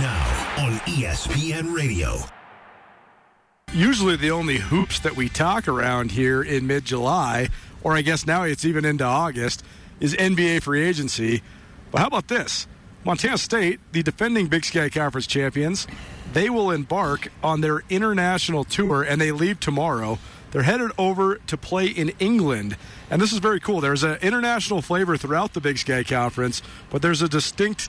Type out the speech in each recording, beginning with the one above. Now on ESPN Radio. Usually the only hoops that we talk around here in mid-July, or I guess now it's even into August, is NBA free agency. But how about this? Montana State, the defending Big Sky Conference champions, they will embark on their international tour, and they leave tomorrow. They're headed over to play in England, and this is very cool. There's an international flavor throughout the Big Sky Conference, but there's a distinct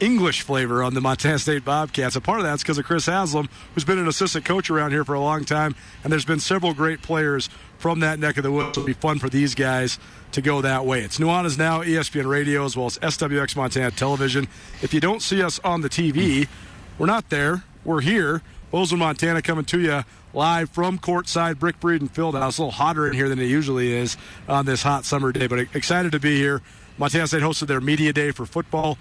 English flavor on the Montana State Bobcats. A part of that's because of Chris Haslam, who's been an assistant coach around here for a long time, and there's been several great players from that neck of the woods. It'll be fun for these guys to go that way. It's Nuanez Now, ESPN Radio, as well as SWX Montana Television. If you don't see us on the TV, we're not there. We're here. Bozeman, Montana, coming to you live from courtside Brick Breeden Fieldhouse. A little hotter in here than it usually is on this hot summer day, but excited to be here. Montana State hosted their media day for football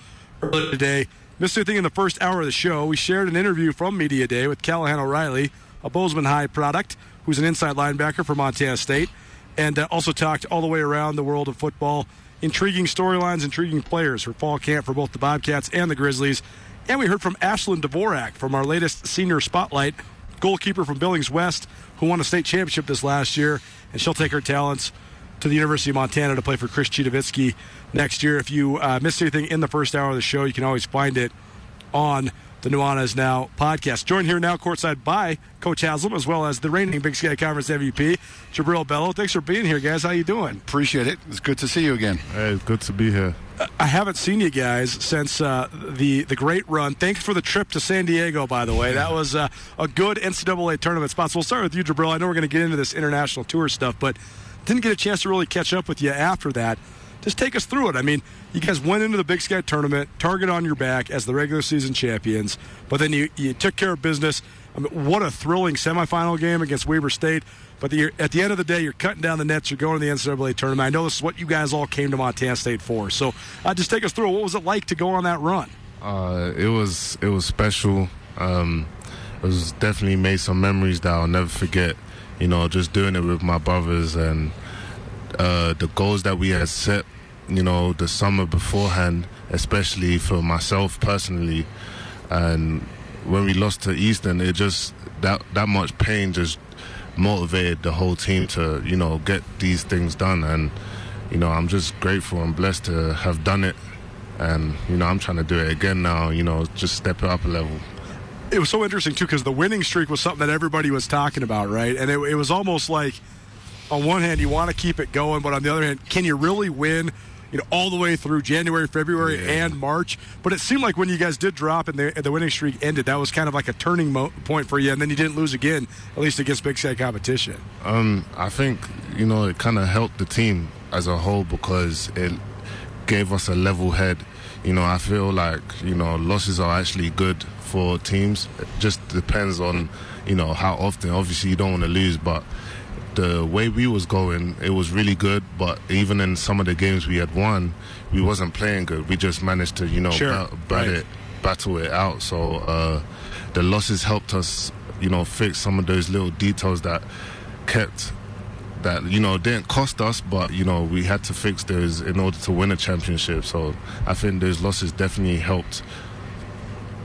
today. Missed anything in the first hour of the show? We shared an interview from Media Day with Callahan O'Reilly, a Bozeman High product, who's an inside linebacker for Montana State, and also talked all the way around the world of football. Intriguing storylines, intriguing players for fall camp for both the Bobcats and the Grizzlies. And we heard from Ashlyn Dvorak from our latest senior spotlight, goalkeeper from Billings West, who won a state championship this last year, and she'll take her talents to the University of Montana to play for Chris Chidavitsky next year. If you missed anything in the first hour of the show, you can always find it on the Nuanez Now podcast. Joined here now courtside by Coach Haslam, as well as the reigning Big Sky Conference MVP, Jubrile Belo. Thanks for being here, guys. How you doing? Appreciate it. It's good to see you again. Hey, it's good to be here. I haven't seen you guys since the great run. Thanks for the trip to San Diego, by the way. That was a good NCAA tournament spot. So we'll start with you, Jubrile. I know we're going to get into this international tour stuff, but didn't get a chance to really catch up with you after that. Just take us through it. I mean, you guys went into the Big Sky tournament, target on your back as the regular season champions, but then you took care of business. I mean, what a thrilling semifinal game against Weber State. But at the end of the day, you're cutting down the nets. You're going to the NCAA tournament. I know this is what you guys all came to Montana State for. So just take us through. What was it like to go on that run? It was special. It was definitely made some memories that I'll never forget. You know, just doing it with my brothers and the goals that we had set, you know, the summer beforehand, especially for myself personally. And when we lost to Eastern, it just, that much pain just motivated the whole team to, you know, get these things done. And, you know, I'm just grateful and blessed to have done it. And, you know, I'm trying to do it again now, you know, just step it up a level. It was so interesting, too, because the winning streak was something that everybody was talking about, right? And it was almost like, on one hand, you want to keep it going, but on the other hand, can you really win, you know, all the way through January, February, and March? But it seemed like when you guys did drop and the winning streak ended, that was kind of like a turning point for you, and then you didn't lose again, at least against Big Sky competition. I think, you know, it kind of helped the team as a whole because it gave us a level head. You know, I feel like, you know, losses are actually good for teams. It just depends on, you know, how often. Obviously, you don't want to lose, but the way we was going, it was really good. But even in some of the games we had won, we wasn't playing good. We just managed to, you know, battle it out. So the losses helped us, you know, fix some of those little details that kept, that, you know, didn't cost us, but, you know, we had to fix those in order to win a championship. So I think those losses definitely helped.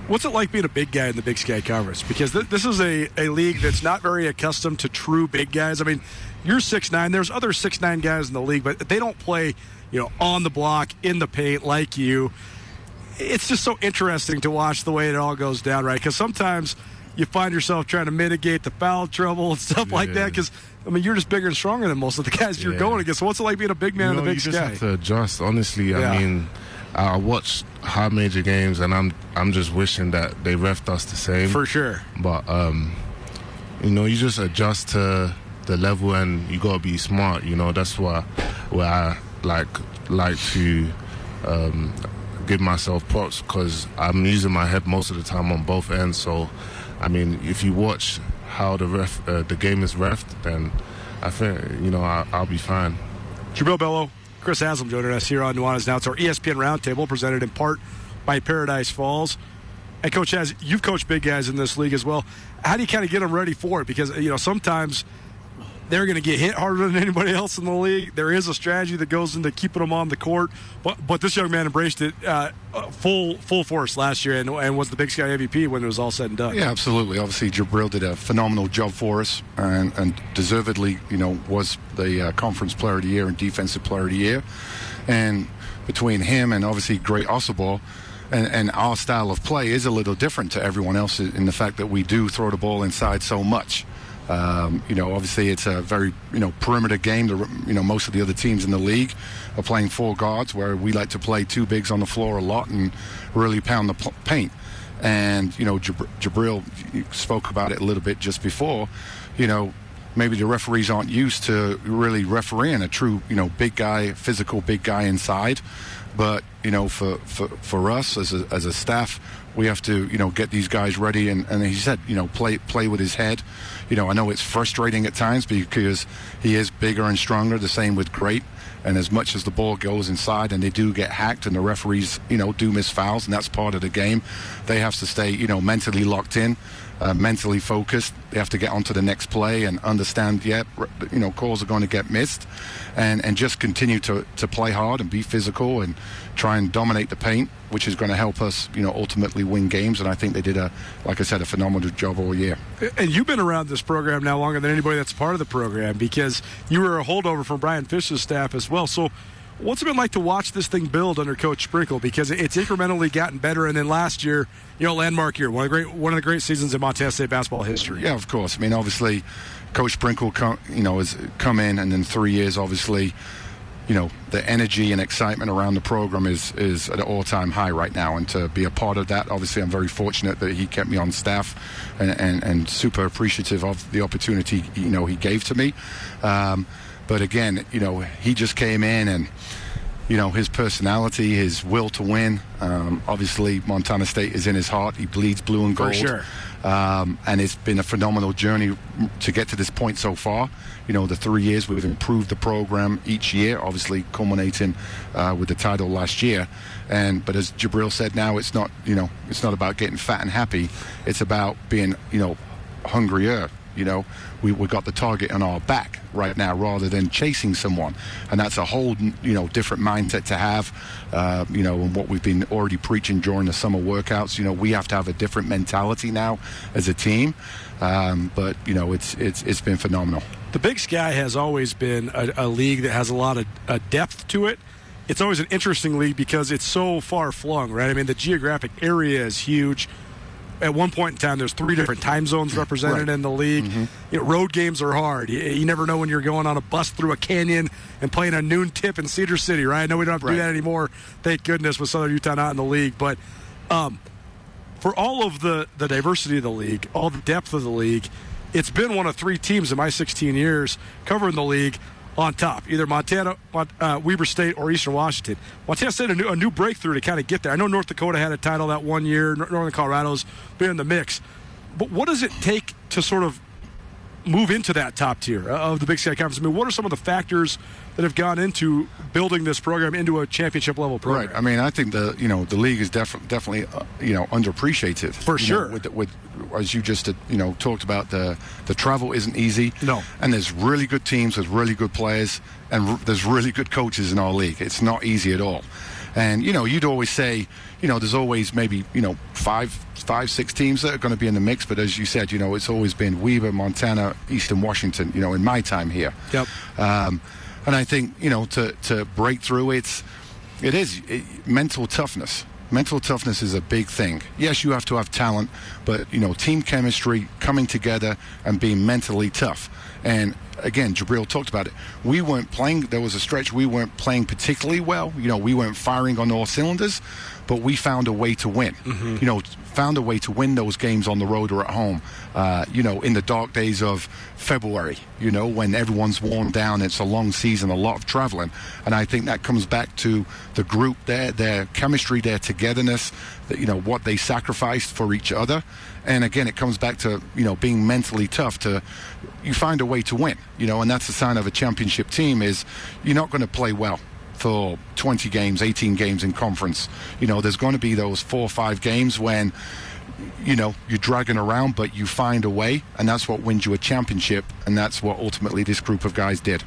What's it like being a big guy in the Big Sky Conference? Because this is a league that's not very accustomed to true big guys. I mean, you're 6'9". There's other 6'9" guys in the league, but they don't play, you know, on the block, in the paint like you. It's just so interesting to watch the way it all goes down, right? Because sometimes you find yourself trying to mitigate the foul trouble and stuff like that because, I mean, you're just bigger and stronger than most of the guys you're going against. So what's it like being a big man in the Big Sky? You just have to adjust, honestly. I mean, I watch high major games, and I'm just wishing that they refed us the same. For sure. But, you know, you just adjust to the level, and you got to be smart. You know, that's where I like to give myself props, because I'm using my head most of the time on both ends. So, I mean, if you watch how the game is refed, then I think, you know, I'll be fine. Jubrile Belo, Chris Haslam joining us here on Nuanez Now. It's our ESPN Roundtable, presented in part by Paradise Falls. And Coach Has, you've coached big guys in this league as well. How do you kind of get them ready for it? Because, you know, sometimes they're going to get hit harder than anybody else in the league. There is a strategy that goes into keeping them on the court. But this young man embraced it full force last year and was the Big Sky MVP when it was all said and done. Yeah, absolutely. Obviously, Jubrile did a phenomenal job for us and deservedly, you know, was the Conference Player of the Year and Defensive Player of the Year. And between him and obviously great Osobor, and our style of play is a little different to everyone else in the fact that we do throw the ball inside so much. You know, obviously it's a very, you know, perimeter game. You know, most of the other teams in the league are playing four guards, where we like to play two bigs on the floor a lot and really pound the paint. And, you know, Jubrile, you spoke about it a little bit just before, you know, maybe the referees aren't used to really refereeing a true, you know, big guy, physical big guy inside. But, you know, for us as a staff, we have to, you know, get these guys ready. And he said, you know, play with his head. You know, I know it's frustrating at times because he is bigger and stronger, the same with Great. And as much as the ball goes inside and they do get hacked and the referees, you know, do miss fouls, and that's part of the game, they have to stay, you know, mentally locked in, mentally focused. They have to get onto the next play and understand, you know, calls are going to get missed. And just continue to play hard and be physical and try and dominate the paint, which is going to help us, you know, ultimately win games. And I think they did, like I said, a phenomenal job all year. And you've been around this program now longer than anybody that's part of the program, because you were a holdover from Brian Fish's staff as well. So what's it been like to watch this thing build under Coach Sprinkle? Because it's incrementally gotten better. And then last year, you know, landmark year, one of the great seasons in Montana State basketball history. Yeah, of course. I mean, obviously, Coach Sprinkle, has come in, and then 3 years, obviously, you know, the energy and excitement around the program is at an all-time high right now. And to be a part of that, obviously, I'm very fortunate that he kept me on staff and super appreciative of the opportunity, you know, he gave to me. But again, you know, he just came in and, you know, his personality, his will to win. Obviously, Montana State is in his heart. He bleeds blue and gold. For sure. And it's been a phenomenal journey to get to this point so far. You know, the 3 years we've improved the program each year, obviously culminating with the title last year. But as Jubrile said, now it's not, you know, it's not about getting fat and happy. It's about being, you know, hungrier. You know, we got the target on our back right now rather than chasing someone. And that's a whole, you know, different mindset to have, you know, and what we've been already preaching during the summer workouts. You know, we have to have a different mentality now as a team. But, you know, it's been phenomenal. The Big Sky has always been a league that has a lot of depth to it. It's always an interesting league because it's so far flung, right? I mean, the geographic area is huge. At one point in time, there's three different time zones represented in the league. Mm-hmm. You know, road games are hard. You never know when you're going on a bus through a canyon and playing a noon tip in Cedar City, right? I know we don't have to do that anymore, thank goodness, with Southern Utah not in the league. But for all of the diversity of the league, all the depth of the league, it's been one of three teams in my 16 years covering the league on top, either Montana, Weber State, or Eastern Washington. Montana State, a new breakthrough to kind of get there. I know North Dakota had a title that one year. Northern Colorado's been in the mix. But what does it take to sort of move into that top tier of the Big Sky Conference? I mean, what are some of the factors that have gone into building this program into a championship-level program? Right. I mean, I think the league is definitely underappreciated. For sure. As you just talked about, the travel isn't easy. No. And there's really good teams, there's really good players, and there's really good coaches in our league. It's not easy at all. And, you'd always say, there's always maybe, five, six teams that are going to be in the mix. But as you said, it's always been Weber, Montana, Eastern Washington, in my time here. Yep. And I think, to break through, it is mental toughness. Mental toughness is a big thing. Yes, you have to have talent, but, team chemistry, coming together and being mentally tough. And, again, Jubrile talked about it. We weren't playing. There was a stretch we weren't playing particularly well. We weren't firing on all cylinders, but we found a way to win. Mm-hmm. Found a way to win those games on the road or at home, in the dark days of February, when everyone's worn down. It's a long season, a lot of traveling. And I think that comes back to the group, their chemistry, their togetherness, what they sacrificed for each other. And, again, it comes back to, being mentally tough you find a way to win, and that's a sign of a championship team is you're not going to play well for 20 games, 18 games in conference. There's going to be those 4 or 5 games when, you're dragging around, but you find a way, and that's what wins you a championship, and that's what ultimately this group of guys did.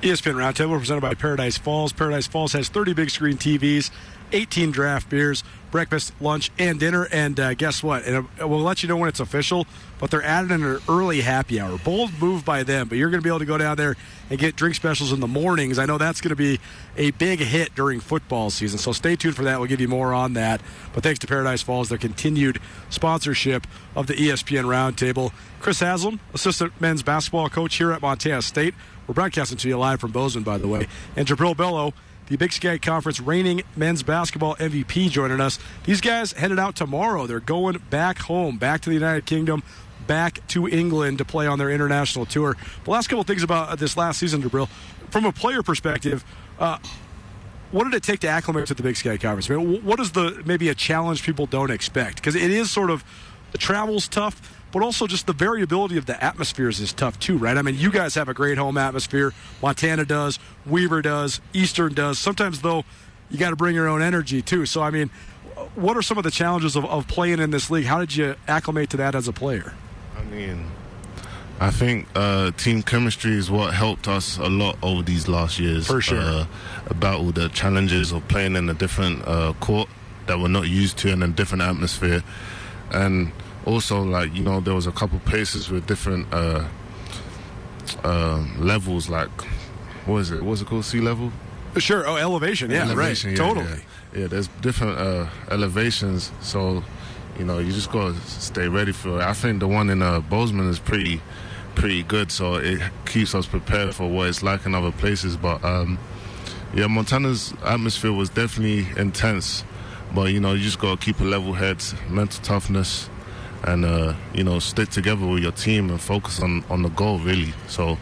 ESPN Roundtable presented by Paradise Falls. Paradise Falls has 30 big screen TVs, 18 draft beers, breakfast, lunch, and dinner. And guess what? And we'll let you know when it's official, but they're added in an early happy hour. Bold move by them, but you're going to be able to go down there and get drink specials in the mornings. I know that's going to be a big hit during football season, so stay tuned for that. We'll give you more on that. But thanks to Paradise Falls, their continued sponsorship of the ESPN Roundtable. Chris Haslam, assistant men's basketball coach here at Montana State. We're broadcasting to you live from Bozeman, by the way. And Jubrile Belo, the Big Sky Conference reigning men's basketball MVP, joining us. These guys headed out tomorrow. They're going back home, back to the United Kingdom, back to England to play on their international tour. The last couple of things about this last season, Jubrile, from a player perspective, what did it take to acclimate to the Big Sky Conference? I mean, what is maybe a challenge people don't expect? Because it is sort of, the travel's tough, but also just the variability of the atmospheres is tough too, right? I mean, you guys have a great home atmosphere. Montana does, Weaver does, Eastern does. Sometimes, though, you got to bring your own energy too. So, I mean, what are some of the challenges of playing in this league? How did you acclimate to that as a player? I mean, I think team chemistry is what helped us a lot over these last years. For sure. About all the challenges of playing in a different court that we're not used to and a different atmosphere. And also, like, there was a couple places with different levels, like, what's it called, sea level? Sure, elevation, yeah, elevation, right, yeah, totally. Yeah. Yeah, there's different elevations, so, you just got to stay ready for it. I think the one in Bozeman is pretty good, so it keeps us prepared for what it's like in other places. But, yeah, Montana's atmosphere was definitely intense, but, you just got to keep a level head, mental toughness, and, stick together with your team and focus on the goal, really. So,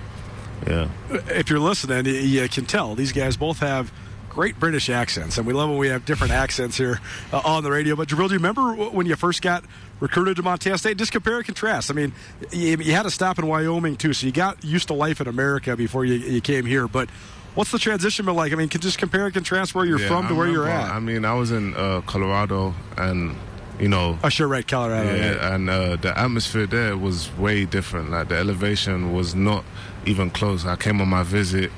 yeah. If you're listening, you can tell these guys both have great British accents, and we love when we have different accents here on the radio. But, Jubrile, do you remember when you first got recruited to Montana State? Just compare and contrast. I mean, you had to stop in Wyoming, too, so you got used to life in America before you came here. But what's the transition been like? I mean, can just compare and contrast where you're from to where you're at. I mean, I was in Colorado, and Colorado. Yeah, yeah. And the atmosphere there was way different. Like, the elevation was not even close. I came on my visit.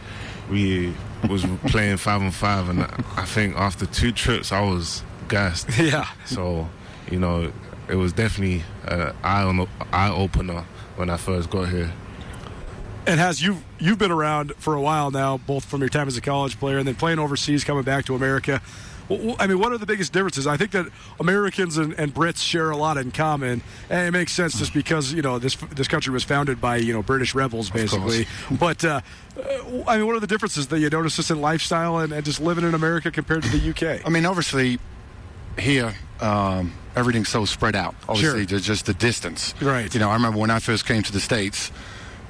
We was playing 5-on-5, and I think after 2 trips, I was gassed. Yeah. So, it was definitely an eye-opener when I first got here. And Has, you've been around for a while now, both from your time as a college player and then playing overseas, coming back to America. I mean, what are the biggest differences? I think that Americans and Brits share a lot in common, and it makes sense just because, this country was founded by, British rebels, basically. But, I mean, what are the differences that you notice just in lifestyle and just living in America compared to the U.K.? I mean, obviously, here, everything's so spread out. Obviously, sure. There's just the distance. Right. I remember when I first came to the States,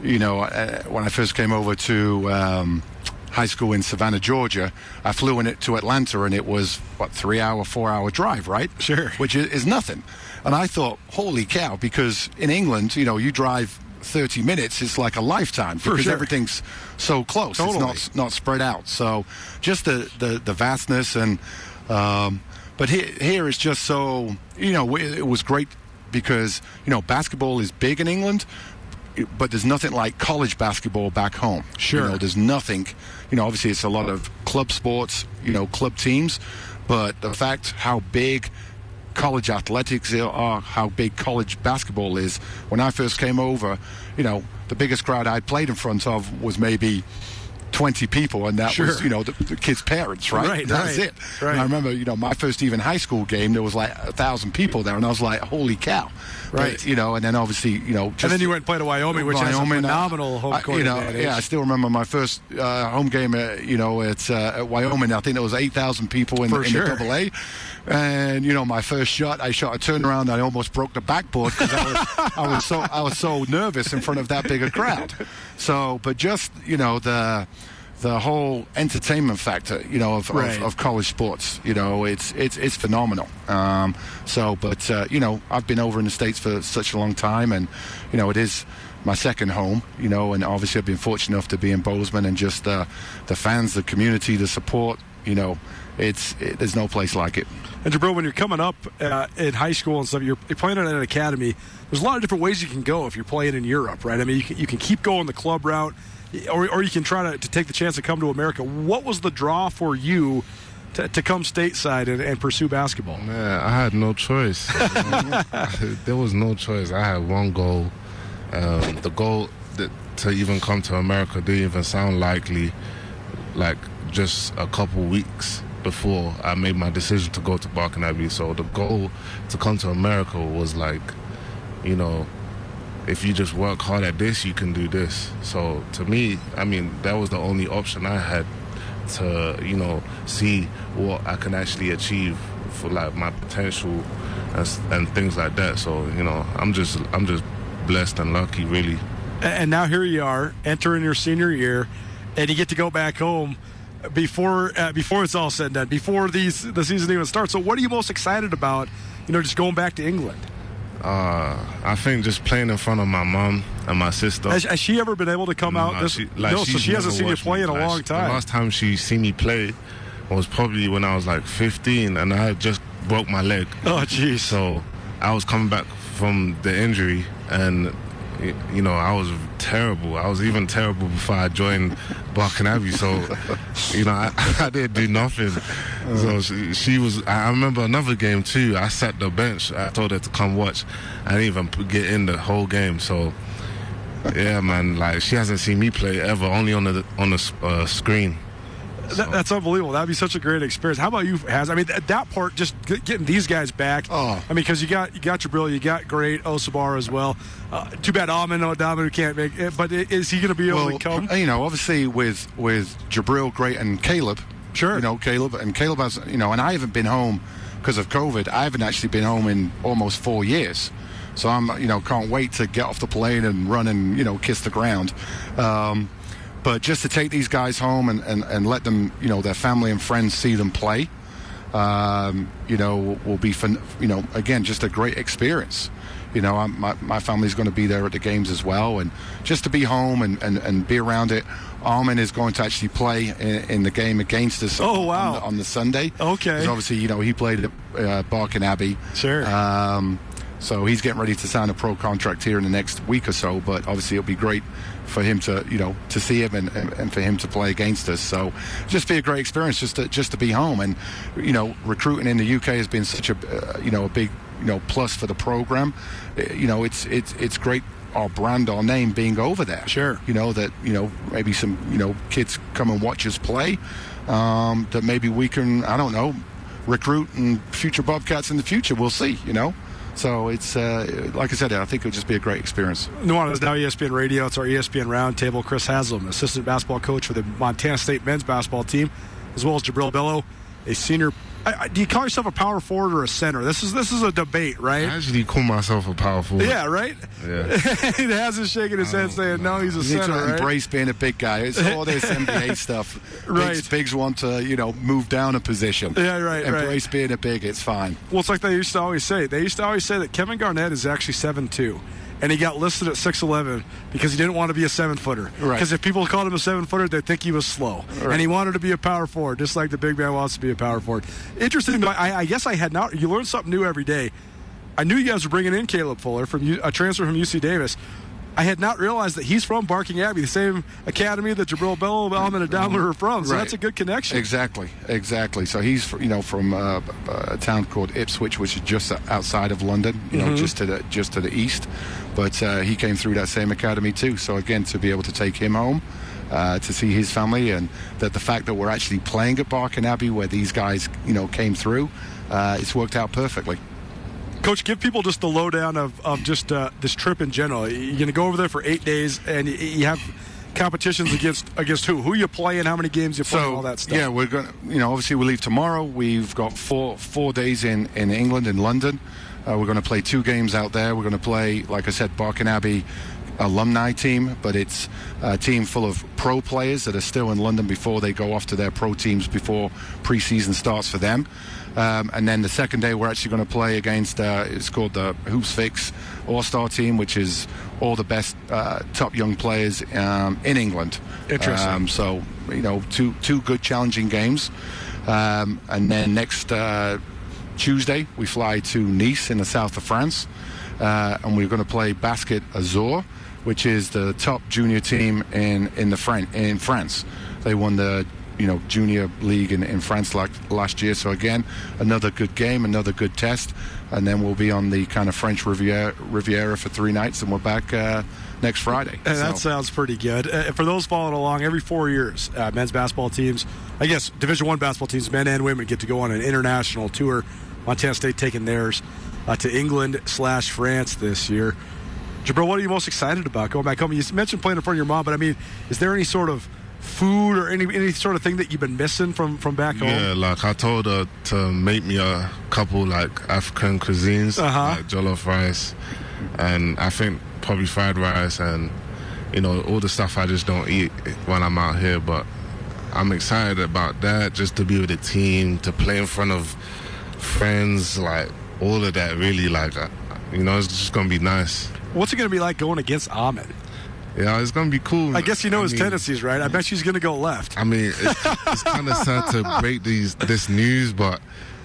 when I first came over to high school in Savannah, Georgia, I flew in it to Atlanta, and it was, 4-hour drive, right? Sure. Which is nothing. And I thought, holy cow, because in England, you drive 30 minutes is like a lifetime because everything's so close. Totally. It's not spread out. So just the vastness and but here is just so, you know, it was great because, you know, basketball is big in England, but there's nothing like college basketball back home. Sure. You know, there's nothing, you know, obviously it's a lot of club sports, you know, club teams, but the fact how big college athletics are, how big college basketball is. When I first came over, you know, the biggest crowd I played in front of was maybe 20 people, and that was, you know, the kids' parents, right? That was it. Right. And I remember, you know, my first even high school game, there was like 1,000 people there, and I was like, holy cow. Right. But, you know, and then obviously, you know. Just, and then you went and played to Wyoming, which has a phenomenal home court advantage. Yeah, I still remember my first home game, you know, at Wyoming. I think there was 8,000 people in the AA. And, you know, my first shot, I shot a turnaround, and I almost broke the backboard because I was so nervous in front of that bigger crowd. So, but just, you know, the whole entertainment factor, you know, of college sports, you know, it's phenomenal. So, you know, I've been over in the States for such a long time, and, you know, it is my second home, you know, and obviously I've been fortunate enough to be in Bozeman, and just the fans, the community, the support, you know, there's no place like it. And Jubrile, when you're coming up in high school and stuff, you're playing at an academy. There's a lot of different ways you can go if you're playing in Europe, right? I mean, you can keep going the club route, or you can try to take the chance to come to America. What was the draw for you to come stateside and pursue basketball? Man, I had no choice. There was no choice. I had one goal. The goal to even come to America didn't even sound likely, like just a couple weeks before I made my decision to go to Barking Abbey. So the goal to come to America was like, you know, if you just work hard at this, you can do this. So to me, I mean, that was the only option I had to, you know, see what I can actually achieve for like my potential and things like that. So, you know, I'm just blessed and lucky, really. And now here you are entering your senior year, and you get to go back home before it's all said and done, before the season even starts. So what are you most excited about, you know, just going back to England? I think just playing in front of my mom and my sister. Has she ever been able to come out? So she hasn't seen you play in a long time. The last time she seen me play was probably when I was like 15, and I had just broke my leg. Oh, jeez. So I was coming back from the injury, and, you know, I was terrible. I was even terrible before I joined Barking Abbey. So, you know, I didn't do nothing. So she was. I remember another game too. I sat the bench. I told her to come watch. I didn't even get in the whole game. So, yeah, man. Like, she hasn't seen me play ever. Only on the screen. So. That's unbelievable. That'd be such a great experience. How about you, Haz? I mean, that part, just getting these guys back. Oh. I mean, because you got Jubrile, you got great Osabar as well. Too bad Amin Adama, who can't make it. But is he going to be able to come? You know, obviously with Jubrile, great, and Caleb. Sure. You know, Caleb has, you know, and I haven't been home because of COVID. I haven't actually been home in almost 4 years. So I'm, you know, can't wait to get off the plane and run and, you know, kiss the ground. But just to take these guys home and let them, you know, their family and friends see them play, you know, will be, fun, you know, again, just a great experience. You know, my family's going to be there at the games as well. And just to be home and be around it. Armin is going to actually play in the game against us on the Sunday. Okay. Because obviously, you know, he played at Barking Abbey. Sure. So he's getting ready to sign a pro contract here in the next week or so. But obviously it'll be great for him to, you know, to see him and for him to play against us. So just be a great experience just to be home. And, you know, recruiting in the UK has been such a, you know, a big, you know, plus for the program. You know, it's great. Our brand, our name being over there. Sure. You know, that, you know, maybe some, you know, kids come and watch us play, that maybe we can, I don't know, recruit and future Bobcats in the future. We'll see, you know. So it's, like I said, I think it would just be a great experience. Nuanez Now ESPN Radio. It's our ESPN Roundtable. Chris Haslam, assistant basketball coach for the Montana State men's basketball team, as well as Jubrile Belo, a senior. Do you call yourself a power forward or a center? This is a debate, right? I actually call myself a power forward. Yeah, right? Yeah. He hasn't shaking his head saying, no, he's a center, right? You need to embrace being a big guy. It's all this NBA stuff. Right. Bigs want to, you know, move down a position. Yeah, right, embrace being a big, it's fine. Well, it's like they used to always say. They used to always say that Kevin Garnett is actually 7'2". and he got listed at 6'11" because he didn't want to be a 7-footer. Right. Because if people called him a 7-footer, they'd think he was slow. Right. And he wanted to be a power forward, just like the big man wants to be a power forward. Interesting, but I guess I had not. You learn something new every day. I knew you guys were bringing in Caleb Fuller, from a transfer from UC Davis. I had not realized that he's from Barking Abbey, the same academy that Jubrile Belo, Amin Adama are from. So right. That's a good connection. Exactly. So he's from a town called Ipswich, which is just outside of London, just to the east. But he came through that same academy too. So again, to be able to take him home. To see his family, and that the fact that we're actually playing at Barking Abbey, where these guys, came through, it's worked out perfectly. Coach, give people just the lowdown of just this trip in general. You're going to go over there for 8 days, and you have competitions against who you play and how many games you play, and all that stuff. Yeah, we're going. Obviously we leave tomorrow. We've got four days in England, in London. We're going to play 2 games out there. We're going to play, like I said, Barking Abbey alumni team, but it's a team full of pro players that are still in London before they go off to their pro teams before preseason starts for them. And then the second day we're actually going to play against, it's called the Hoops Fix All-Star team, which is all the best top young players in England. Interesting. Two good challenging games. And then next Tuesday we fly to Nice in the south of France. And we're going to play Basket Azur, which is the top junior team in France. They won the junior league in France last year. So again, another good game, another good test, and then we'll be on the kind of French Riviera for 3 nights, and we're back next Friday. And that sounds pretty good. For those following along, every 4 years, men's basketball teams, I guess Division I basketball teams, men and women, get to go on an international tour. Montana State taking theirs to England/France this year. Jubrile, what are you most excited about going back home? You mentioned playing in front of your mom, but I mean, is there any sort of food or any sort of thing that you've been missing from back home? Yeah, I told her to make me a couple African cuisines, like jollof rice, and I think probably fried rice, and all the stuff I just don't eat when I'm out here. But I'm excited about that, just to be with the team, to play in front of friends, all of that, really. It's just gonna be nice. What's it gonna be like going against Amin? Yeah, it's gonna be cool. I guess his tendencies, right? I bet she's gonna go left. I mean, it's kind of sad to break this news, but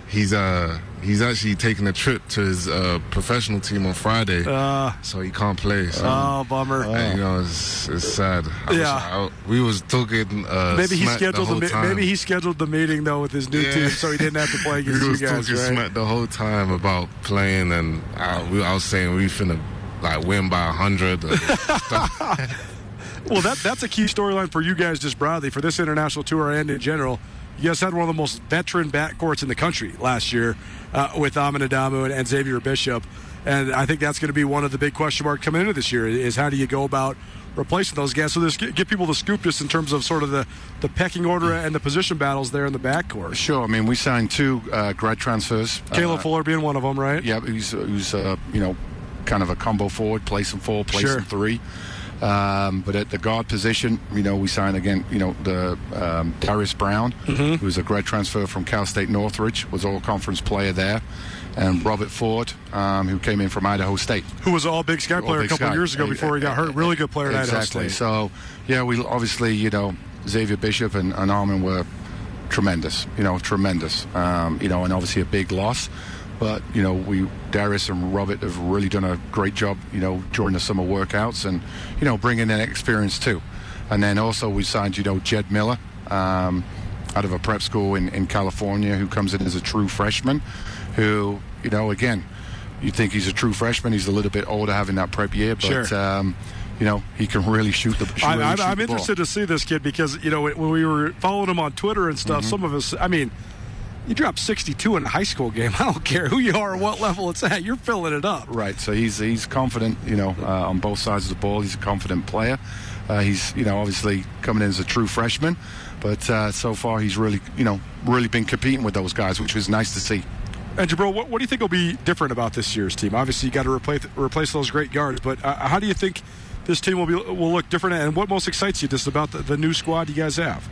he's actually taking a trip to his professional team on Friday, so he can't play. So, bummer! And, it's sad. We was talking. Maybe he scheduled the meeting though with his new team, so he didn't have to play against you guys. We was talking smack the whole time about playing, and I was saying we finna win by 100. Well, that's a key storyline for you guys, just broadly for this international tour and in general. You guys had one of the most veteran backcourts in the country last year with Amin Adama and Xavier Bishop. And I think that's going to be one of the big question marks coming into this year is how do you go about replacing those guys? So give people the scoop just in terms of sort of the pecking order and the position battles there in the backcourt. Sure. I mean, we signed 2 grad transfers. Caleb Fuller being one of them, right? Yeah, who's kind of a combo forward, play some 4, play some 3. But at the guard position, we signed again, the Darius Brown, who's a grad transfer from Cal State Northridge, was all-conference player there, and Robert Ford, who came in from Idaho State. Who was an all-Big Sky player a couple of years ago before he got hurt. Really good player at Idaho State. So, yeah, we obviously, Xavier Bishop and Armin were tremendous, tremendous, and obviously a big loss. But, Darius and Robert have really done a great job, during the summer workouts and, bringing in experience too. And then also we signed, Jed Miller out of a prep school in California, who comes in as a true freshman who, again, you think he's a true freshman. He's a little bit older having that prep year, but, he can really shoot the ball. I'm interested to see this kid because, when we were following him on Twitter and stuff, some of us, you dropped 62 in a high school game. I don't care who you are or what level it's at. You're filling it up. Right. So he's confident, on both sides of the ball. He's a confident player. He's, obviously coming in as a true freshman. But so far he's really, really been competing with those guys, which was nice to see. And Jubrile, what do you think will be different about this year's team? Obviously you got to replace those great guards. But how do you think this team will look different? And what most excites you just about the new squad you guys have?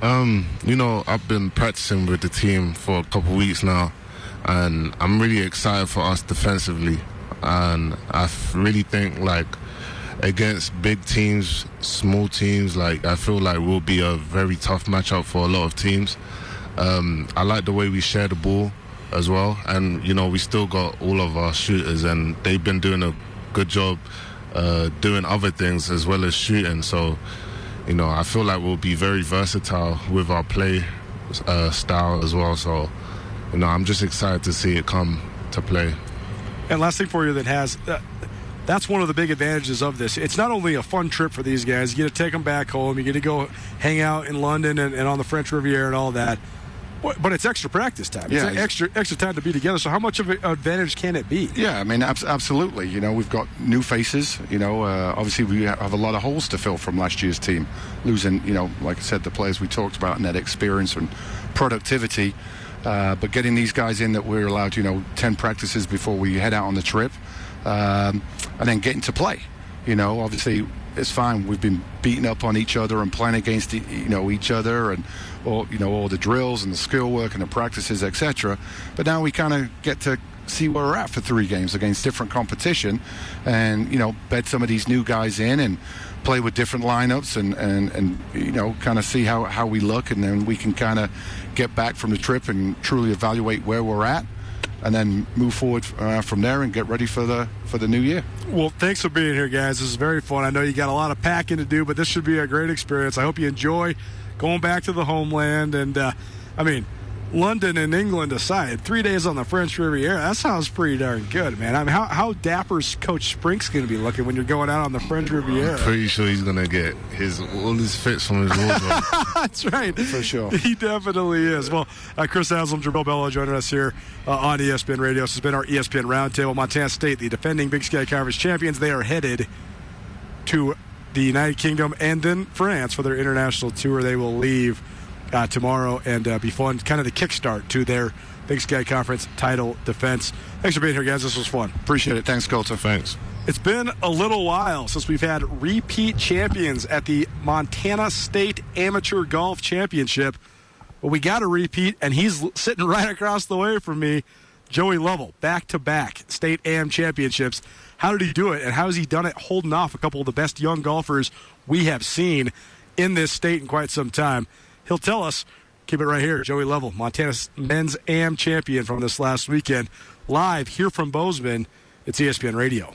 I've been practicing with the team for a couple weeks now, and I'm really excited for us defensively. And I really think, like, against big teams, small teams, like, I feel like we'll be a very tough matchup for a lot of teams. I like the way we share the ball as well. And, you know, we still got all of our shooters, and they've been doing a good job doing other things as well as shooting. So, you know, I feel like we'll be very versatile with our play style as well. So, you know, I'm just excited to see it come to play. And last thing for you that has, that's one of the big advantages of this. It's not only a fun trip for these guys. You get to take them back home. You get to go hang out in London and on the French Riviera and all that. But it's extra practice time. Yeah, it's extra time to be together. So how much of an advantage can it be? Yeah, I mean, absolutely. You know, we've got new faces. You know, obviously we have a lot of holes to fill from last year's team. Losing, you know, like I said, the players we talked about and that experience and productivity. But getting these guys in that we're allowed, you know, 10 practices before we head out on the trip. And then getting to play. You know, obviously it's fine. We've been beating up on each other and playing against, you know, each other and, or, you know, all the drills and the skill work and the practices, etc. But now we kind of get to see where we're at for three games against different competition and, you know, bed some of these new guys in and play with different lineups and you know, kind of see how we look. And then we can kind of get back from the trip and truly evaluate where we're at, and then move forward from there and get ready for the new year. Well, thanks for being here, guys. This is very fun. I know you got a lot of packing to do, but this should be a great experience. I hope you enjoy going back to the homeland. And, I mean, London and England aside, 3 days on the French Riviera, that sounds pretty darn good, man. I mean, how dapper's Coach Sprink's going to be looking when you're going out on the French Riviera? I'm pretty sure he's going to get all his fits from his wardrobe. That's right. For sure. He definitely is. Well, Chris Haslam, Jubrile Belo joining us here on ESPN Radio. This has been our ESPN Roundtable. Montana State, the defending Big Sky Conference champions, they are headed to the United Kingdom and then France for their international tour. They will leave tomorrow and be fun, kind of the kickstart to their Big Sky Conference title defense. Thanks for being here, guys. This was fun. Appreciate it. Thanks, Colton. Thanks. It's been a little while since we've had repeat champions at the Montana State Amateur Golf Championship. But we got a repeat, and he's sitting right across the way from me, Joey Lovell, back-to-back State AM Championships. How did he do it, and how has he done it holding off a couple of the best young golfers we have seen in this state in quite some time? He'll tell us. Keep it right here. Joey Lovell, Montana's men's AM champion from this last weekend. Live here from Bozeman, it's ESPN Radio.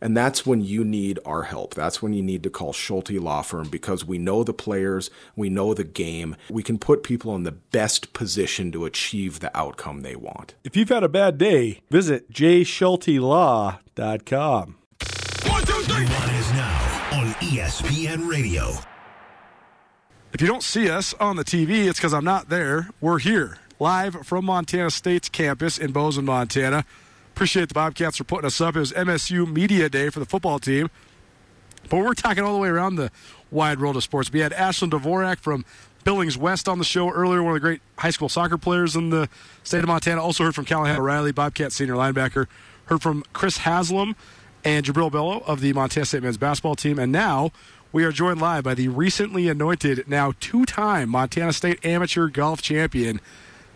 and that's when you need our help. That's when you need to call Schulte Law Firm, because we know the players, we know the game. We can put people in the best position to achieve the outcome they want. If you've had a bad day, visit jschultelaw.com. 1, 2, 3. Nuanez Now on ESPN Radio. If you don't see us on the TV, it's because I'm not there. We're here, live from Montana State's campus in Bozeman, Montana. Appreciate the Bobcats for putting us up. It was MSU Media Day for the football team. But we're talking all the way around the wide world of sports. We had Ashlyn Dvorak from Billings West on the show earlier, one of the great high school soccer players in the state of Montana. Also heard from Callahan O'Reilly, Bobcat senior linebacker. Heard from Chris Haslam and Jubrile Belo of the Montana State men's basketball team. And now we are joined live by the recently anointed, now two-time Montana State amateur golf champion,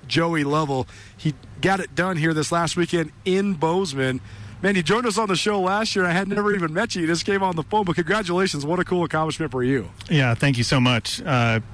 Joey Lovell. He got it done here this last weekend in Bozeman. Man, you joined us on the show last year. I had never even met you. You just came on the phone, but congratulations. What a cool accomplishment for you. Yeah, thank you so much.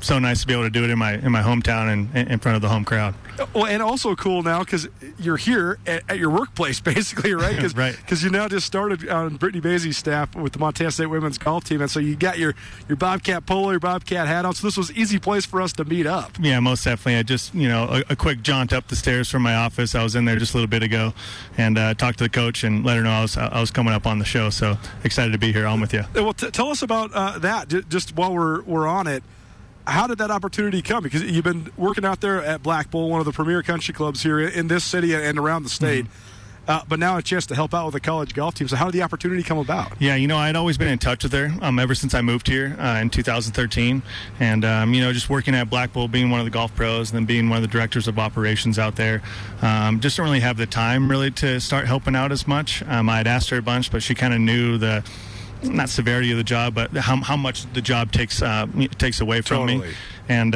So nice to be able to do it in my hometown and in front of the home crowd. Well, and also cool now because you're here at your workplace, basically, right? Because right. You now just started on Brittany Bazy's staff with the Montana State women's golf team, and so you got your Bobcat polo, your Bobcat hat on, so this was an easy place for us to meet up. Yeah, most definitely. I just, a quick jaunt up the stairs from my office. I was in there just a little bit ago and talked to the coach and let her know I was coming up on the show, so excited to be here on with you. Well, tell us about that, just while we're on it. How did that opportunity come? Because you've been working out there at Black Bull, one of the premier country clubs here in this city and around the state. Mm-hmm. But now a chance to help out with the college golf team. So how did the opportunity come about? Yeah, I'd always been in touch with her ever since I moved here in 2013. And, just working at Black Bull, being one of the golf pros and then being one of the directors of operations out there, just don't really have the time really to start helping out as much. I had asked her a bunch, but she kind of knew the – not severity of the job, but how much the job takes away from me. And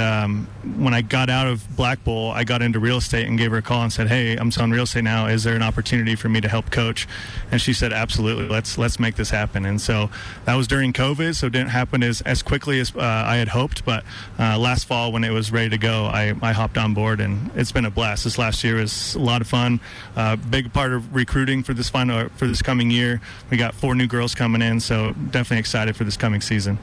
when I got out of Black Bull, I got into real estate and gave her a call and said, hey, I'm selling real estate now. Is there an opportunity for me to help coach? And she said, absolutely. Let's make this happen. And so that was during COVID, so it didn't happen as quickly as I had hoped. But last fall when it was ready to go, I hopped on board, and it's been a blast. This last year was a lot of fun. Big part of recruiting for this coming year. We got 4 new girls coming in, so definitely excited for this coming season.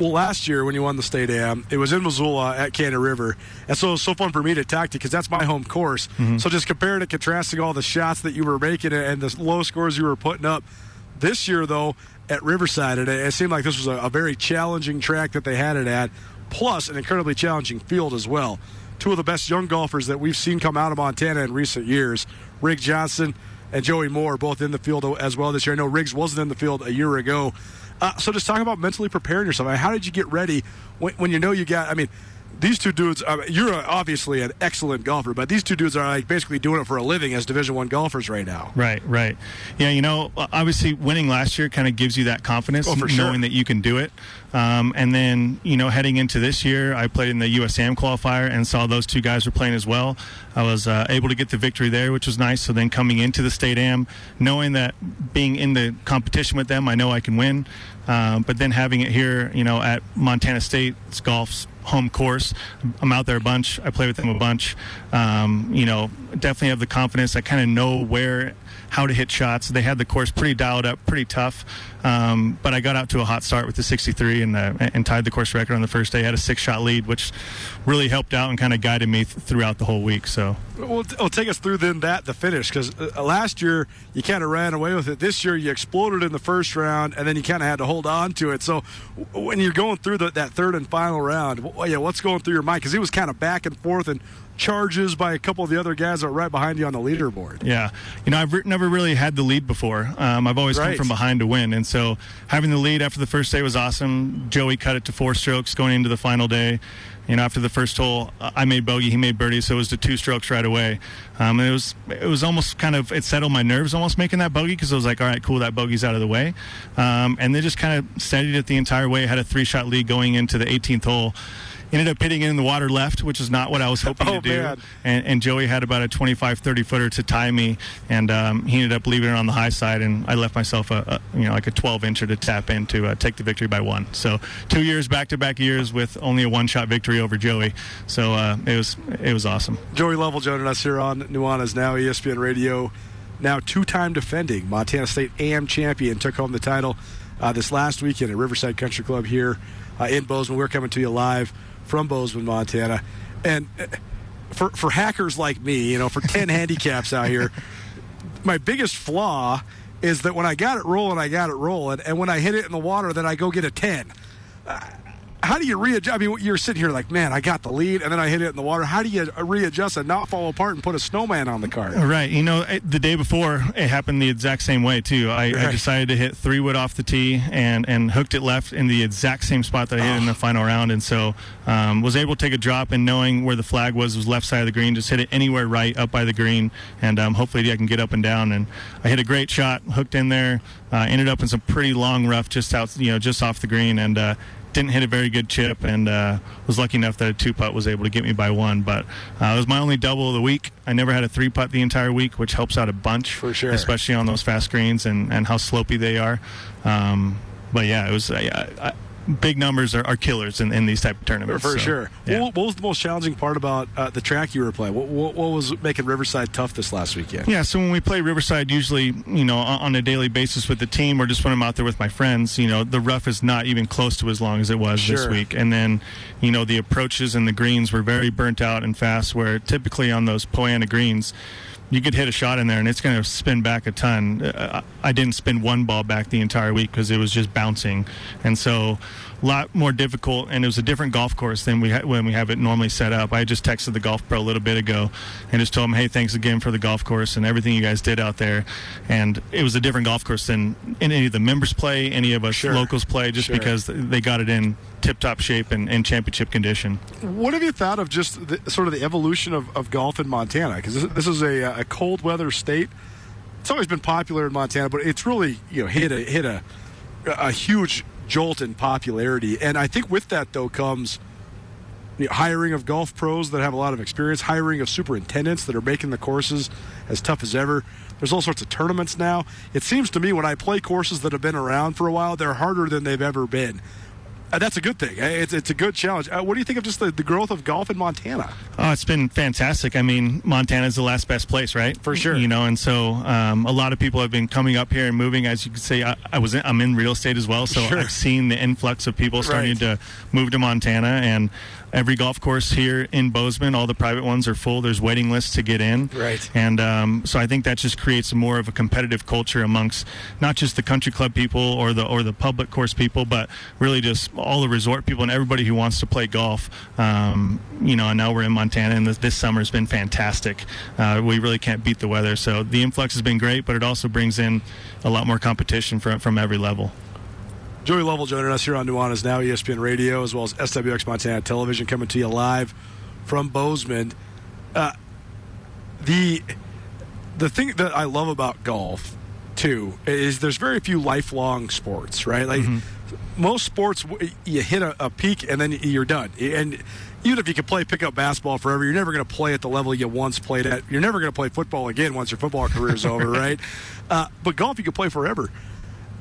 Well, last year when you won the state am, it was in Missoula at Canada River, and so it was so fun for me to talk to you because that's my home course. Mm-hmm. So just comparing and contrasting all the shots that you were making and the low scores you were putting up. This year, though, at Riverside, and it seemed like this was a very challenging track that they had it at, plus an incredibly challenging field as well. 2 of the best young golfers that we've seen come out of Montana in recent years, Riggs Johnson and Joey Moore, both in the field as well this year. I know Riggs wasn't in the field a year ago. So just talk about mentally preparing yourself. I mean, how did you get ready when you got – I mean, these 2 dudes – you're obviously an excellent golfer, but these 2 dudes are like basically doing it for a living as Division I golfers right now. Right. Yeah, obviously winning last year kind of gives you that confidence, knowing that you can do it. And then, heading into this year, I played in the USAM qualifier and saw those 2 guys were playing as well. I was able to get the victory there, which was nice. So then coming into the State Am, knowing that being in the competition with them, I know I can win. But then having it here, at Montana State, it's golf's home course. I'm out there a bunch. I play with them a bunch. Definitely have the confidence. I kind of know how to hit shots. They had the course pretty dialed up, pretty tough. But I got out to a hot start with the 63 and tied the course record on the first day. I had a 6-shot lead, which really helped out and kind of guided me throughout the whole week. So, well, take us through then the finish, because last year you kind of ran away with it. This year you exploded in the first round, and then you kind of had to hold on to it. So when you're going through that third and final round, what's going through your mind? Because it was kind of back and forth and charges by a couple of the other guys that are right behind you on the leaderboard. Yeah. I've never really had the lead before. I've always come from behind to win. And so having the lead after the first day was awesome. Joey cut it to 4 strokes going into the final day. After the first hole, I made bogey, he made birdie, so it was the 2 strokes right away. And it was almost kind of, it settled my nerves almost making that bogey, because I was like, all right, cool, that bogey's out of the way. And they just kind of steadied it the entire way. Had a 3-shot lead going into the 18th hole. Ended up hitting it in the water left, which is not what I was hoping to do. And Joey had about a 25-30 footer to tie me, and he ended up leaving it on the high side, and I left myself a 12-incher to tap in to take the victory by 1. So 2 years, back-to-back years with only a 1-shot victory over Joey. So it was awesome. Joey Lovell joining us here on Nuanez Now, ESPN Radio. Now 2-time defending Montana State AM champion, took home the title this last weekend at Riverside Country Club here in Bozeman. We're coming to you live from Bozeman, Montana, and for hackers like me, for 10 handicaps out here, my biggest flaw is that when I got it rolling, and when I hit it in the water, then I go get a 10. How do you readjust? I mean, you're sitting here like, man, I got the lead, and then I hit it in the water. How do you readjust and not fall apart and put a snowman on the cart? Right. The day before, it happened the exact same way, too. I decided to hit 3-wood off the tee and hooked it left in the exact same spot that I hit in the final round. And so was able to take a drop, and knowing where the flag was left side of the green, just hit it anywhere right up by the green, and hopefully I can get up and down. And I hit a great shot, hooked in there, ended up in some pretty long rough just off the green, and didn't hit a very good chip, and was lucky enough that a two-putt was able to get me by one. But it was my only double of the week. I never had a three-putt the entire week, which helps out a bunch. For sure. Especially on those fast greens and how slopey they are. But, yeah, it was big numbers are killers in these type of tournaments. For sure. Yeah. What was the most challenging part about the track you were playing? What was making Riverside tough this last weekend? Yeah, so when we play Riverside, usually, you know, on a daily basis with the team or just when I'm out there with my friends, you know, the rough is not even close to as long as it was this week. And then, you know, the approaches and the greens were very burnt out and fast, where typically on those Poyana greens, you could hit a shot in there, and it's going to spin back a ton. I didn't spin one ball back the entire week because it was just bouncing. And so a lot more difficult, and it was a different golf course than when we have it normally set up. I just texted the golf pro a little bit ago and just told him, hey, thanks again for the golf course and everything you guys did out there. And it was a different golf course than any of the members play, any of us locals play, just because they got it in tip-top shape and championship condition. What have you thought of just the evolution of golf in Montana? Because this is a cold weather state. It's always been popular in Montana, but it's really, you know, hit a huge jolt in popularity. And I think with that, though, comes hiring of golf pros that have a lot of experience, hiring of superintendents that are making the courses as tough as ever. There's all sorts of tournaments now. It seems to me when I play courses that have been around for a while, they're harder than they've ever been. That's a good thing. It's a good challenge. What do you think of just the growth of golf in Montana? Oh, it's been fantastic. I mean, Montana's the last best place, right? For sure. You know, and so a lot of people have been coming up here and moving. As you can see, I'm in real estate as well, so I've seen the influx of people starting to move to Montana. And every golf course here in Bozeman, all the private ones are full. There's waiting lists to get in. Right. And so I think that just creates more of a competitive culture amongst not just the country club people or the public course people, but really just all the resort people and everybody who wants to play golf. You know, and now we're in Montana, and this summer has been fantastic. We really can't beat the weather. So the influx has been great, but it also brings in a lot more competition from every level. Joey Lovell joining us here on Nuanez Now, ESPN Radio, as well as SWX Montana Television, coming to you live from Bozeman. The thing that I love about golf, too, is there's very few lifelong sports, right? Like, most sports, you hit a peak and then you're done. And even if you could play pickup basketball forever, you're never going to play at the level you once played at. You're never going to play football again once your football career's over, right? But golf, you can play forever.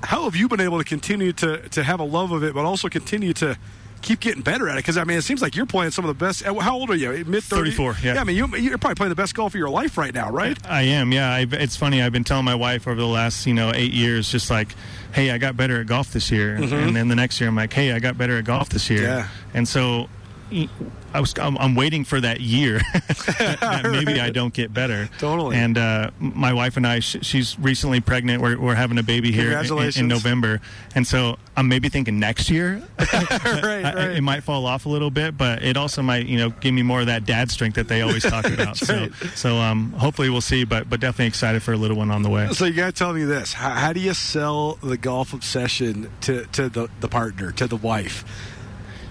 How have you been able to continue to have a love of it, but also continue to keep getting better at it? Because, I mean, it seems like you're playing some of the best. How old are you? Mid-30? 34, yeah. Yeah, I mean, you're probably playing the best golf of your life right now, right? I am, yeah. It's funny. I've been telling my wife over the last, 8 years, just like, hey, I got better at golf this year. And then the next year I'm like, hey, I got better at golf this year. Yeah. And so I'm waiting for that year that maybe I don't get better. Totally. And my wife and I, she's recently pregnant. We're having a baby here in November. And so I'm maybe thinking next year it might fall off a little bit, but it also might, give me more of that dad strength that they always talk about. So hopefully we'll see, but definitely excited for a little one on the way. So you got to tell me this. How do you sell the golf obsession to the partner, to the wife?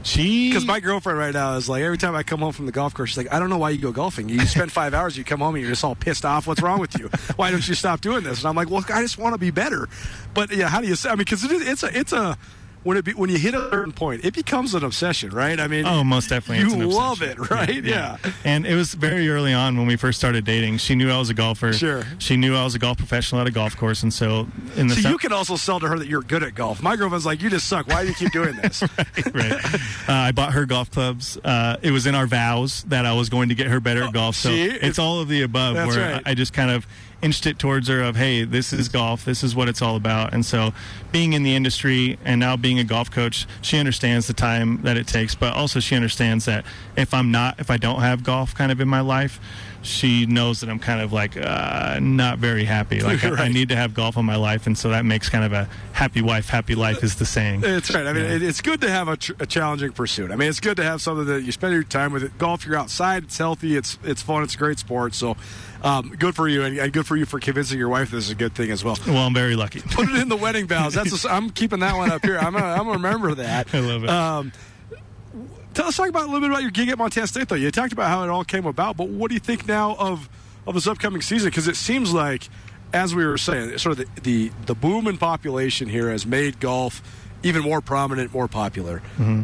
Because my girlfriend right now is like, every time I come home from the golf course, she's like, I don't know why you go golfing. You spend 5 hours, you come home, and you're just all pissed off. What's wrong with you? Why don't you stop doing this? And I'm like, well, I just want to be better. But yeah, how do you say? I mean, because it's a when you hit a certain point, it becomes an obsession, right? I mean, oh, most definitely, you love it, right? Yeah. And it was very early on when we first started dating. She knew I was a golfer. Sure. She knew I was a golf professional at a golf course, and so you can also sell to her that you're good at golf. My girlfriend's like, you just suck. Why do you keep doing this? I bought her golf clubs. It was in our vows that I was going to get her better at golf. So it's all of the above. I just kind of inched it towards her of, hey, this is golf, this is what it's all about. And so being in the industry and now being a golf coach, she understands the time that it takes, but also she understands that if I don't have golf kind of in my life, she knows that I'm kind of like not very happy. Like I need to have golf in my life, and so that makes kind of a happy wife, happy life is the saying. It's right. I mean, it's good to have a challenging pursuit. I mean, it's good to have something that you spend your time with. Golf, you're outside. It's healthy. It's fun. It's a great sport. So good for you, and good for you for convincing your wife this is a good thing as well. Well, I'm very lucky. Put it in the wedding vows. I'm keeping that one up here. I'm gonna remember that. I love it. Let's talk about a little bit about your gig at Montana State, though. You talked about how it all came about, but what do you think now of this upcoming season? Because it seems like, as we were saying, sort of the boom in population here has made golf even more prominent, more popular. Mm-hmm.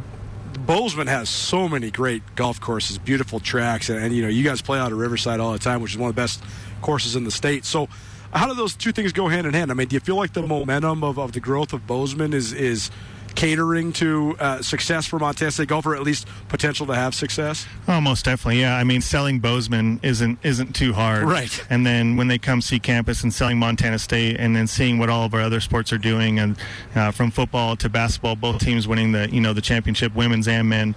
Bozeman has so many great golf courses, beautiful tracks, and you know, you guys play out of Riverside all the time, which is one of the best courses in the state. So how do those two things go hand in hand? I mean, do you feel like the momentum of the growth of Bozeman is catering to success for Montana State golf, or at least potential to have success? Oh, most definitely, yeah. I mean, selling Bozeman isn't too hard. Right. And then when they come see campus and selling Montana State and then seeing what all of our other sports are doing, and from football to basketball, both teams winning the championship, women's and men,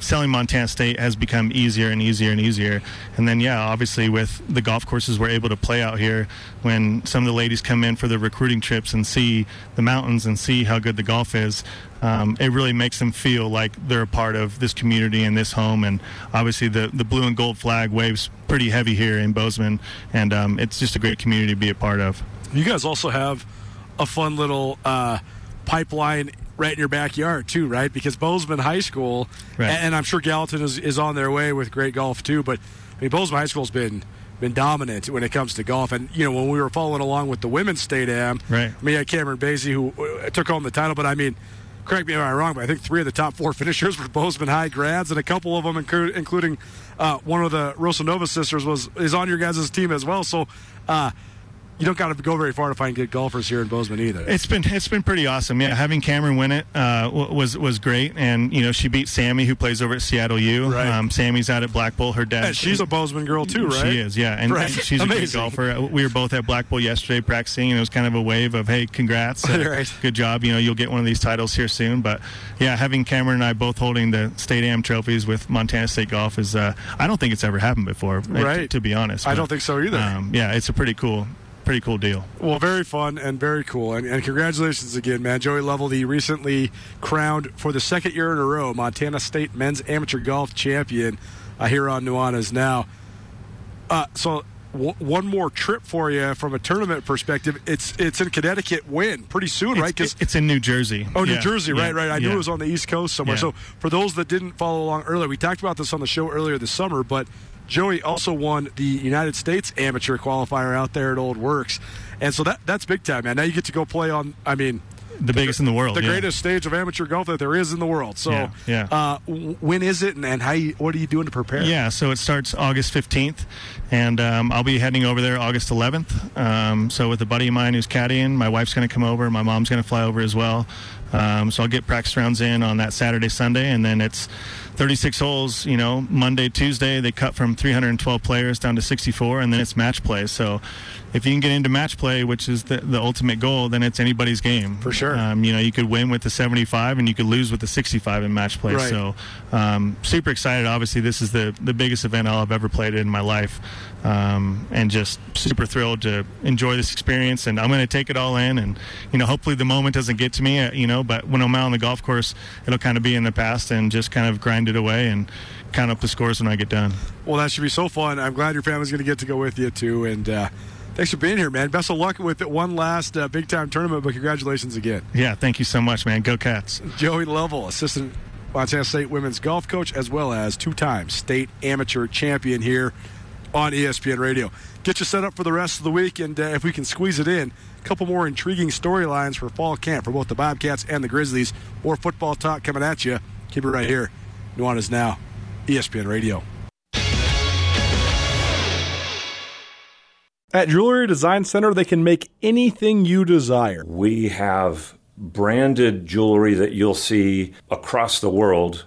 selling Montana State has become easier and easier and easier. And then, yeah, obviously with the golf courses we're able to play out here, when some of the ladies come in for the recruiting trips and see the mountains and see how good the golf is, it really makes them feel like they're a part of this community and this home. And obviously the blue and gold flag waves pretty heavy here in Bozeman, and it's just a great community to be a part of. You guys also have a fun little pipeline right in your backyard too, right? Because Bozeman High School, right, and I'm sure Gallatin is on their way with great golf too, but I mean, Bozeman High School's been dominant when it comes to golf. And, you know, when we were following along with the women's state am, right, I mean, you had Cameron Basie, who took home the title, but I mean, correct me if I'm wrong, but I think 3 of the top 4 finishers were Bozeman High grads, and a couple of them, including one of the Rosanova sisters, is on your guys' team as well. So, you don't got to go very far to find good golfers here in Bozeman either. It's been pretty awesome. Yeah, having Cameron win it was great, and you know, she beat Sammy, who plays over at Seattle U. Right. Sammy's out at Black Bull. Her dad. And she's a Bozeman girl too, right? She is. Yeah, and, right, and she's amazing, a great golfer. We were both at Black Bull yesterday practicing, and it was kind of a wave of, "Hey, congrats, right, good job. You know, you'll get one of these titles here soon." But yeah, having Cameron and I both holding the State Am trophies with Montana State Golf is I don't think it's ever happened before. Right. To be honest, I don't think so either. Yeah, it's a pretty cool deal. Well, very fun and very cool. And congratulations again, man. Joey Lovell, the recently crowned for the second year in a row Montana State men's amateur golf champion here on Nuanez Now. So one more trip for you from a tournament perspective. It's in Connecticut pretty soon, right? Because it's in New Jersey. Oh, yeah. New Jersey, yeah. Right. I knew it was on the East Coast somewhere. Yeah. So for those that didn't follow along earlier, we talked about this on the show earlier this summer, but Joey also won the United States Amateur Qualifier out there at Old Works. And so that's big time, man. Now you get to go play on, I mean, the biggest in the world. The greatest stage of amateur golf that there is in the world. So when is it, and what are you doing to prepare? Yeah, so it starts August 15th, and I'll be heading over there August 11th. So with a buddy of mine who's caddying, my wife's going to come over, my mom's going to fly over as well. So I'll get practice rounds in on that Saturday, Sunday, and then it's 36 holes, you know, Monday, Tuesday. They cut from 312 players down to 64, and then it's match play. So if you can get into match play, which is the ultimate goal, then it's anybody's game. For sure. You know, you could win with the 75, and you could lose with the 65 in match play. Right. So super excited. Obviously, this is the biggest event I'll have ever played in my life, and just super thrilled to enjoy this experience. And I'm going to take it all in, and, you know, hopefully the moment doesn't get to me, you know, but when I'm out on the golf course, it'll kind of be in the past and just kind of grind it away and count up the scores when I get done. Well, that should be so fun. I'm glad your family's going to get to go with you, too. And thanks for being here, man. Best of luck with one last big-time tournament, but congratulations again. Yeah, thank you so much, man. Go Cats. Joey Lovell, assistant Montana State women's golf coach, as well as two-time state amateur champion here on ESPN Radio. Get you set up for the rest of the week, and if we can squeeze it in, a couple more intriguing storylines for fall camp for both the Bobcats and the Grizzlies. More football talk coming at you. Keep it right here. Nuanez Now, ESPN Radio. At Jewelry Design Center, they can make anything you desire. We have branded jewelry that you'll see across the world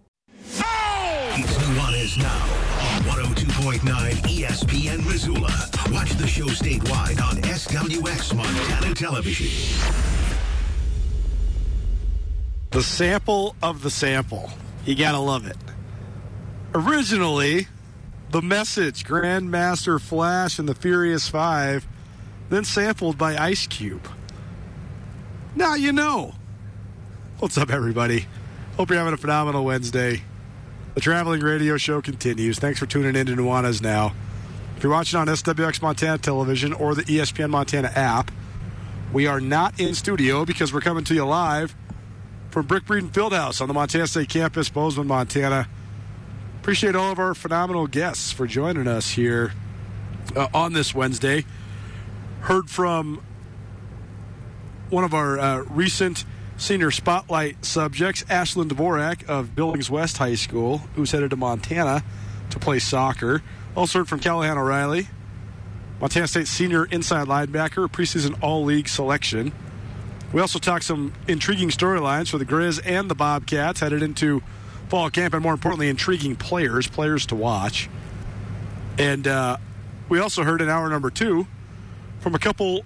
Oh! It's Nuanez Now. 102.9 ESPN Missoula. Watch the show statewide on SWX Montana Television. The sample of the sample. You gotta love it. Originally, The Message, Grandmaster Flash, and the Furious Five, then sampled by Ice Cube. Now you know. What's up, everybody? Hope you're having a phenomenal Wednesday. The traveling radio show continues. Thanks for tuning in to Nuanez Now. If you're watching on SWX Montana Television or the ESPN Montana app, we are not in studio because we're coming to you live from Brick Breeden Fieldhouse on the Montana State campus, Bozeman, Montana. Appreciate all of our phenomenal guests for joining us here on this Wednesday. Heard from one of our recent senior spotlight subjects, Ashlyn Dvorak of Billings West High School, who's headed to Montana to play soccer. Also heard from Callahan O'Reilly, Montana State senior inside linebacker, preseason all-league selection. We also talked some intriguing storylines for the Grizz and the Bobcats headed into fall camp, and more importantly, intriguing players to watch. And we also heard in hour number two from a couple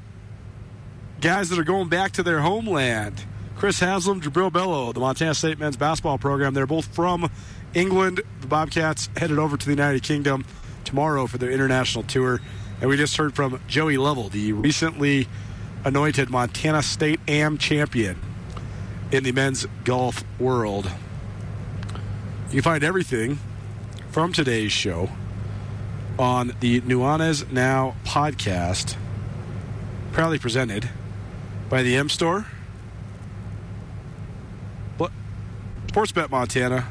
guys that are going back to their homeland. Chris Haslam, Jubrile Belo, the Montana State men's basketball program. They're both from England. The Bobcats headed over to the United Kingdom tomorrow for their international tour. And we just heard from Joey Lovell, the recently anointed Montana State AM champion in the men's golf world. You can find everything from today's show on the Nuanez Now podcast, proudly presented by the M Store, Sportsbet Montana,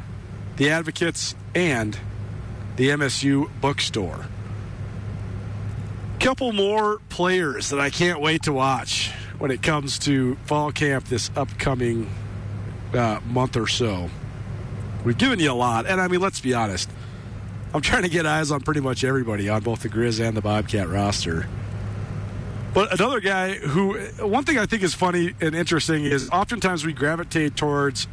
the Advocates, and the MSU Bookstore. Couple more players that I can't wait to watch when it comes to fall camp this upcoming month or so. We've given you a lot, and I mean, let's be honest. I'm trying to get eyes on pretty much everybody on both the Grizz and the Bobcat roster. But another guy who, one thing I think is funny and interesting is oftentimes we gravitate towards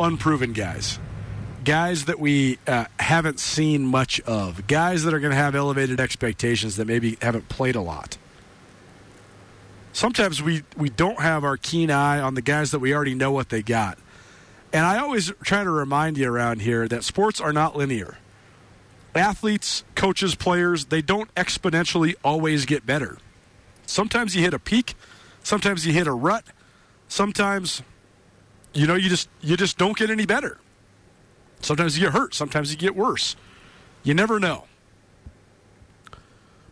unproven guys that we haven't seen much of, guys that are going to have elevated expectations that maybe haven't played a lot. Sometimes we don't have our keen eye on the guys that we already know what they got. And I always try to remind you around here that sports are not linear. Athletes, coaches, players, they don't exponentially always get better. Sometimes you hit a peak. Sometimes you hit a rut. Sometimes, you know, you just don't get any better. Sometimes you get hurt. Sometimes you get worse. You never know.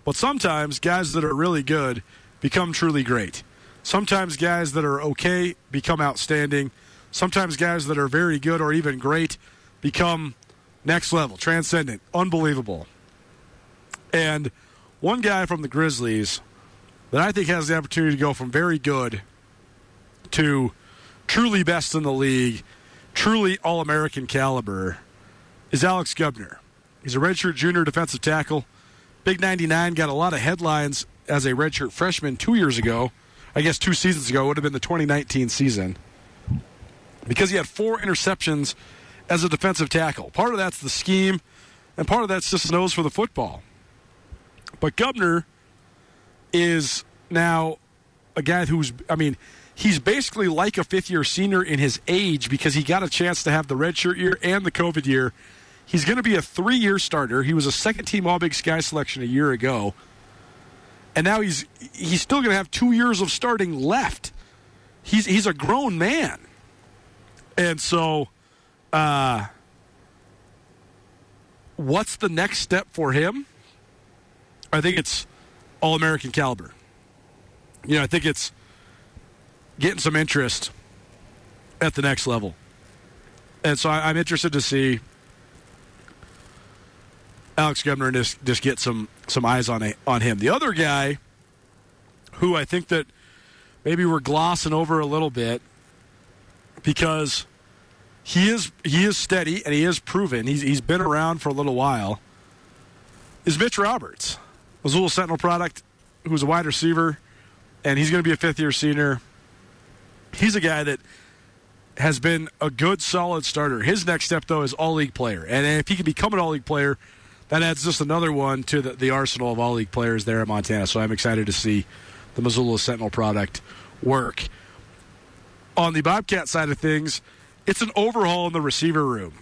But sometimes guys that are really good become truly great. Sometimes guys that are okay become outstanding. Sometimes guys that are very good or even great become next level, transcendent, unbelievable. And one guy from the Grizzlies that I think has the opportunity to go from very good to truly best in the league, truly All-American caliber, is Alex Gubner. He's a redshirt junior defensive tackle. Big 99 got a lot of headlines as a redshirt freshman 2 years ago. I guess 2 seasons ago. It would have been the 2019 season, because he had 4 interceptions as a defensive tackle. Part of that's the scheme, and part of that's just nose for the football. But Gubner is now a guy who's, I mean, he's basically like a fifth-year senior in his age because he got a chance to have the redshirt year and the COVID year. He's going to be a 3-year starter. He was a second-team All-Big Sky selection a year ago. And now he's still going to have 2 years of starting left. He's a grown man. And so what's the next step for him? I think it's All-American caliber. You know, I think it's getting some interest at the next level. And so I'm interested to see Alex Gubner just get some eyes on him. The other guy who I think that maybe we're glossing over a little bit, because he is steady and he is proven. He's been around for a little while. Is Mitch Roberts, Missoula Sentinel product, who's a wide receiver, and he's going to be a fifth-year senior. He's a guy that has been a good, solid starter. His next step, though, is all-league player. And if he can become an all-league player, that adds just another one to the arsenal of all-league players there at Montana. So I'm excited to see the Missoula Sentinel product work. On the Bobcat side of things, it's an overhaul in the receiver room.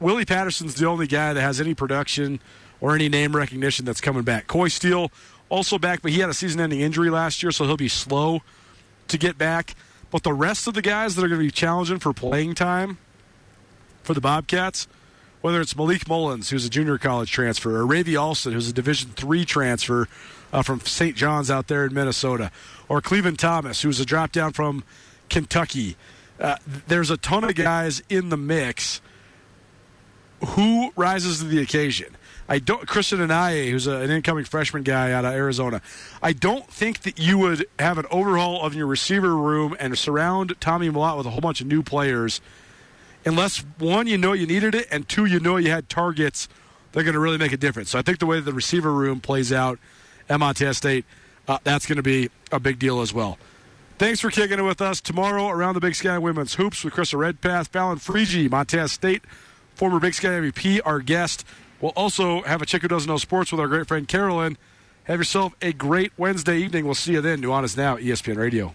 Willie Patterson's the only guy that has any production or any name recognition that's coming back. Coy Steele also back, but he had a season-ending injury last year, so he'll be slow to get back. But the rest of the guys that are going to be challenging for playing time for the Bobcats whether it's Malik Mullins, who's a junior college transfer, or Ravi Alston, who's a Division III transfer from St. John's out there in Minnesota, or Cleveland Thomas, who's a drop down from Kentucky. There's a ton of guys in the mix. Who rises to the occasion? Christian Anaye, who's an incoming freshman guy out of Arizona. I don't think that you would have an overhaul of your receiver room and surround Tommy Millott with a whole bunch of new players unless, one, you know you needed it, and two, you know you had targets that are going to really make a difference. So I think the way the receiver room plays out at Montana State, that's going to be a big deal as well. Thanks for kicking it with us. Tomorrow, Around the Big Sky Women's Hoops with Chris Redpath, Fallon Freegee, Montana State, former Big Sky MVP, our guest. We'll also have a chick who doesn't know sports with our great friend Carolyn. Have yourself a great Wednesday evening. We'll see you then. Nuanez Now, ESPN Radio.